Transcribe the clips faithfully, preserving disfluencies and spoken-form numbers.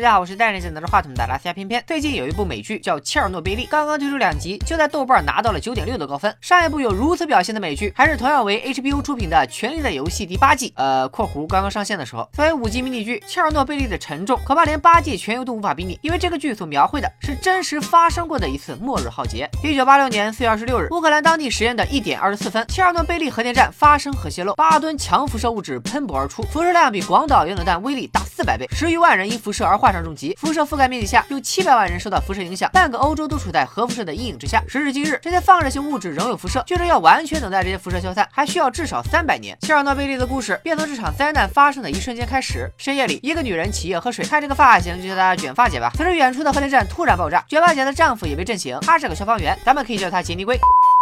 大家好，我是戴着镜拿着话筒的拉斯加偏偏。最近有一部美剧叫《切尔诺贝利》，刚刚推出两集，就在豆瓣拿到了 九点六 的高分。上一部有如此表现的美剧，还是同样为 H B O 出品的《权力的游戏》第八季，呃，括弧刚刚上线的时候。作为五集迷你剧，《切尔诺贝利》的沉重恐怕连八季全游都无法比拟，因为这个剧所描绘的是真实发生过的一次末日浩劫。一九八六年四月二十六日，乌克兰当地时间的一点二十四分，切尔诺贝利核电站发生核泄漏，八吨强辐射物质喷薄而出，辐射量比广岛原子弹威力大四百倍，十余万人因辐射而患。上重疾，辐射覆盖面积下有七百万人受到辐射影响，半个欧洲都处在核辐射的阴影之下。时至今日，这些放射性物质仍有辐射，就是要完全等待这些辐射消散，还需要至少三百年。切尔诺贝利的故事便从这场灾难发生的一瞬间开始。深夜里，一个女人起夜喝水，看这个发型就叫她卷发姐吧。随着远处的核电站突然爆炸，卷发姐的丈夫也被震醒，他是个消防员，咱们可以叫他杰尼龟。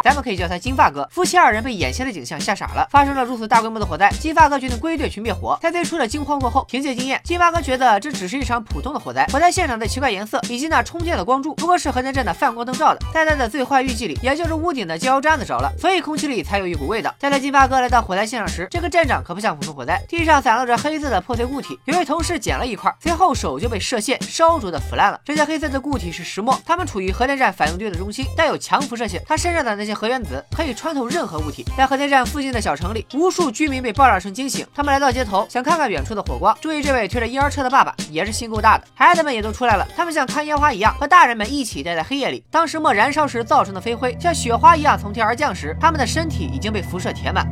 咱们可以叫他金发哥。夫妻二人被眼前的景象吓傻了。发生了如此大规模的火灾，金发哥决定归队去灭火。在最初的惊慌过后，凭借经验，金发哥觉得这只是一场普通的火灾。火灾现场的奇怪颜色以及那冲天的光柱，不过是核电站的泛光灯照的。在他的最坏预计里，也就是屋顶的焦油毡子着了，所以空气里才有一股味道。在金发哥来到火灾现场时，这个镇长可不像普通火灾，地上散落着黑色的破碎固体。有位同事捡了一块，随后手就被射线烧灼的腐烂了。这些黑色的固体是石墨，它们处于核电站反应堆的中心，带有强辐射性。它身上的那些这些核原子可以穿透任何物体。在核电站附近的小城里，无数居民被爆炸声惊醒，他们来到街头，想看看远处的火光。注意，这位推着婴儿车的爸爸也是心够大的。孩子们也都出来了，他们像看烟花一样，和大人们一起待在黑夜里。当石墨燃烧时造成的飞灰像雪花一样从天而降时，他们的身体已经被辐射填满。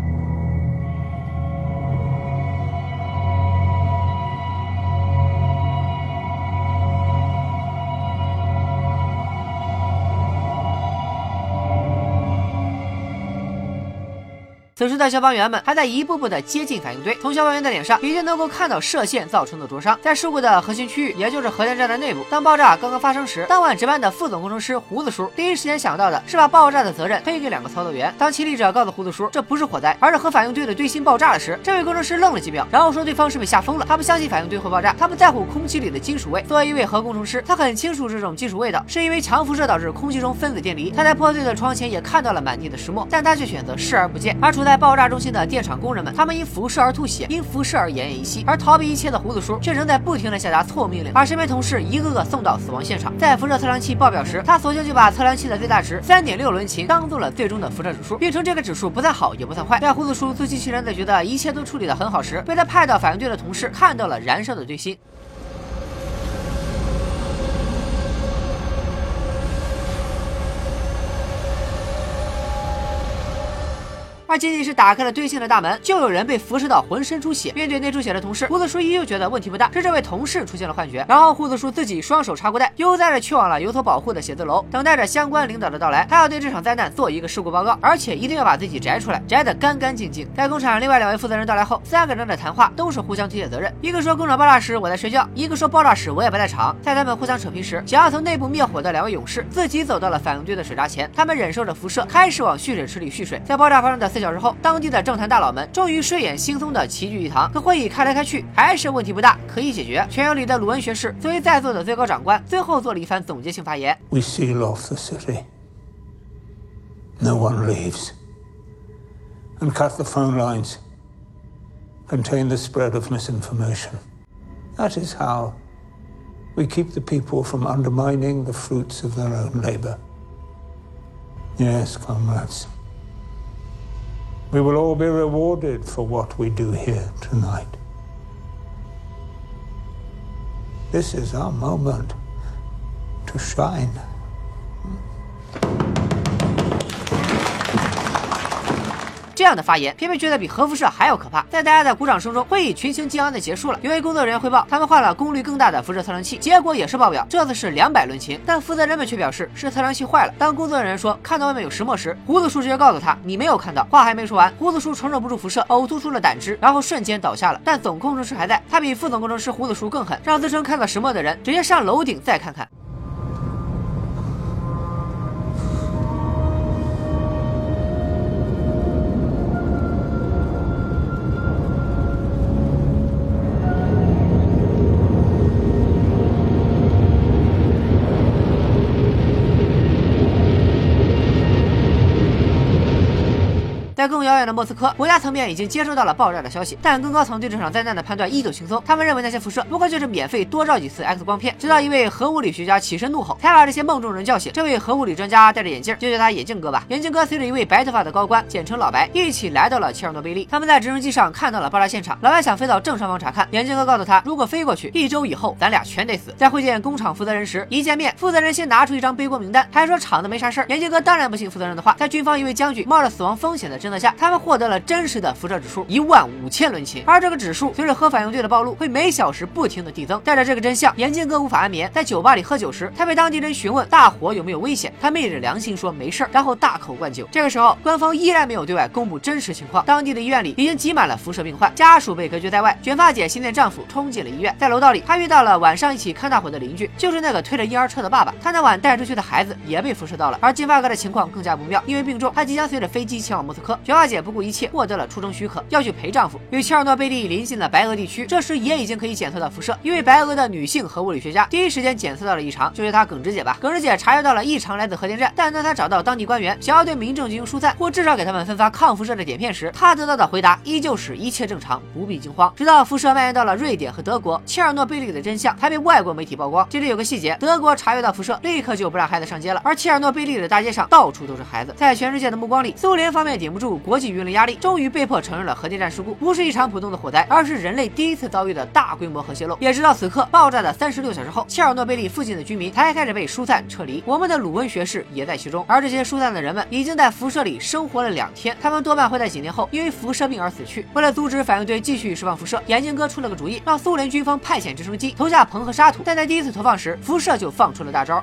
此时的消防员们还在一步步的接近反应堆，从消防员的脸上已经能够看到射线造成的灼伤。在事故的核心区域，也就是核电站的内部，当爆炸刚刚发生时，当晚值班的副总工程师胡子叔第一时间想到的是把爆炸的责任推给两个操作员。当亲历者告诉胡子叔这不是火灾，而是核反应堆的堆芯爆炸了时，这位工程师愣了几秒，然后说对方是被吓疯了，他不相信反应堆会爆炸，他不在乎空气里的金属味。作为一位核工程师，他很清楚这种金属味道是因为强辐射导致空气中分子电离。他在破碎的窗前也看到了满地的石墨，但他却选择视而不见。而在爆炸中心的电厂工人们，他们因辐射而吐血，因辐射而奄奄一息，而逃避一切的胡子叔却仍在不停地下达错误命令，把身边同事一个个送到死亡现场。在辐射测量器报表时，他索性就把测量器的最大值 三点六 伦琴当做了最终的辐射指数，并称这个指数不算好也不算坏。在胡子叔自欺欺人的觉得一切都处理得很好时，被他派到反应堆的同事看到了燃烧的堆芯。而仅仅是打开了堆芯的大门，就有人被辐射到浑身出血。面对内出血的同事，胡子叔依旧觉得问题不大，是这位同事出现了幻觉。然后胡子叔自己双手插裤带，悠哉着去往了有所保护的写字楼，等待着相关领导的到来。他要对这场灾难做一个事故报告，而且一定要把自己摘出来，摘得干干净净。在工厂，另外两位负责人到来后，三个人的谈话都是互相推卸责任，一个说工厂爆炸时我在睡觉，一个说爆炸时我也不在场。在他们互相扯皮时，想要从内部灭火的两位勇士自己走到了反应堆的水闸前，他们忍受着辐射，开始往蓄水池里蓄水。在爆炸发生的四小时后，当地的政坛大佬们终于睡眼惺忪的齐聚一堂。可会议开来开去，还是问题不大，可以解决。全游里的鲁恩学士作为在座的最高长官，最后做了一番总结性发言。We seal off the city. No one leaves. And cut the phone lines. Contain the spread of misinformation. That is how we keep the people from undermining the fruits of their own labor. Yes, comrades.We will all be rewarded for what we do here tonight. This is our moment to shine.这样的发言，偏偏觉得比核辐射还要可怕。在大家的鼓掌声中，会议群情激昂的结束了。有位工作人员汇报，他们换了功率更大的辐射测量器，结果也是报表，这次是两百伦琴。但负责人们却表示是测量器坏了。当工作人员说看到外面有石墨时，胡子叔直接告诉他你没有看到。话还没说完，胡子叔承受不住辐射，呕吐出了胆汁，然后瞬间倒下了。但总工程师还在，他比副总工程师胡子叔更狠，让自称看到石墨的人直接上楼顶再看看。在在更遥远的莫斯科，国家层面已经接收到了爆炸的消息，但更高层对这场灾难的判断依旧轻松。他们认为那些辐射不过就是免费多照几次 X 光片。直到一位核物理学家起身怒吼，才把这些梦中人叫醒。这位核物理专家戴着眼镜，就叫他眼镜哥吧。眼镜哥随着一位白头发的高官，简称老白，一起来到了切尔诺贝利。他们在直升机上看到了爆炸现场。老白想飞到正上方查看，眼镜哥告诉他，如果飞过去，一周以后咱俩全得死。在会见工厂负责人时，一见面，负责人先拿出一张背锅名单，还说厂子没啥事儿。眼镜哥当然不信负责人的话，在军方一位将军冒着死亡风险的侦测下，他们获得了真实的辐射指数一万五千伦琴，而这个指数随着核反应堆的暴露，会每小时不停的递增。带着这个真相，眼镜哥无法安眠。在酒吧里喝酒时，他被当地人询问大火有没有危险，他昧着良心说没事，然后大口灌酒。这个时候，官方依然没有对外公布真实情况。当地的医院里已经挤满了辐射病患，家属被隔绝在外。卷发姐心疼丈夫，冲进了医院。在楼道里，她遇到了晚上一起看大火的邻居，就是那个推着婴儿车的爸爸。他那晚带出去的孩子也被辐射到了。而金发哥的情况更加不妙，因为病重，他即将随着飞机前往莫斯科。卷发姐不顾一切获得了出征许可，要去陪丈夫。与切尔诺贝利临近的白俄地区，这时也已经可以检测到辐射。因为白俄的女性核物理学家第一时间检测到了异常，就叫她耿直姐吧。耿直姐察觉到了异常来自核电站，但当她找到当地官员，想要对民众进行疏散，或至少给他们分发抗辐射的碘片时，她得到的回答依旧是一切正常，不必惊慌。直到辐射蔓延到了瑞典和德国，切尔诺贝利的真相才被外国媒体曝光。这里有个细节，德国察觉到辐射，立刻就不让孩子上街了，而切尔诺贝利的大街上到处都是孩子。在全世界的目光里，苏联方面顶不住国际舆论压力，终于被迫承认了核电站事故不是一场普通的火灾，而是人类第一次遭遇的大规模核泄漏。也直到此刻，爆炸的三十六小时后，切尔诺贝利附近的居民才开始被疏散撤离。我们的鲁汶学士也在其中，而这些疏散的人们已经在辐射里生活了两天，他们多半会在几年后因为辐射病而死去。为了阻止反应堆继续释放辐射，眼镜哥出了个主意，让苏联军方派遣直升机投下硼和沙土，但在第一次投放时，辐射就放出了大招。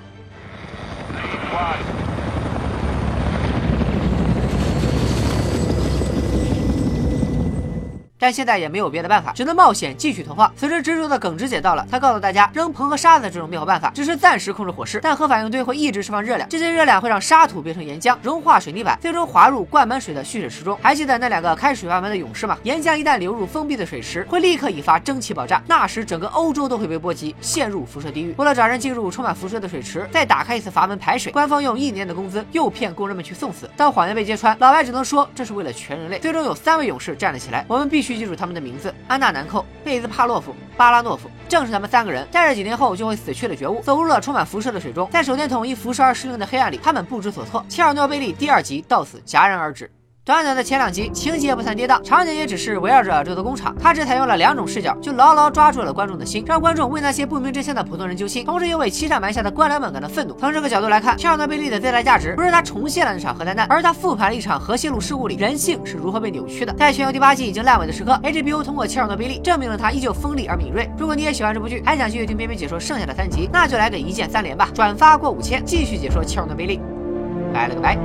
但现在也没有别的办法，只能冒险继续投放。此时执着的耿直姐到了，她告诉大家，扔硼和沙子这种灭火办法只是暂时控制火势，但核反应堆会一直释放热量，这些热量会让沙土变成岩浆，融化水泥板，最终滑入灌满水的蓄水池中。还记得那两个开水阀门的勇士吗？岩浆一旦流入封闭的水池，会立刻引发蒸汽爆炸，那时整个欧洲都会被波及，陷入辐射地狱。为了找人进入充满辐射的水池，再打开一次阀门排水，官方用一年的工资诱骗工人们去送死。当谎言被揭穿，老白只能说这是为了全人类。最终有三位勇士站了起来，我们必须记住他们的名字：安娜南寇、贝兹帕洛夫、巴拉诺夫。正是他们三个人带着几年后就会死去的觉悟，走入了充满辐射的水中。在手电筒因辐射而失灵的黑暗里，他们不知所措。切尔诺贝利第二集到此戛然而止。短短的前两集，情节不算跌宕，场景也只是围绕着这座工厂。它只采用了两种视角，就牢牢抓住了观众的心，让观众为那些不明真相的普通人揪心，同时又为欺诈瞒下的官僚们感到愤怒。从这个角度来看，切尔诺贝利的最大价值不是它重现了那场核灾难，而它复盘了一场核泄漏事故里人性是如何被扭曲的。在全球第八季已经烂尾的时刻 ，H B O 通过切尔诺贝利证明了它依旧锋利而敏锐。如果你也喜欢这部剧，还想继续听边边解说剩下的三集，那就来个一键三连吧！转发过五千，继续解说切尔诺贝利。拜了个拜。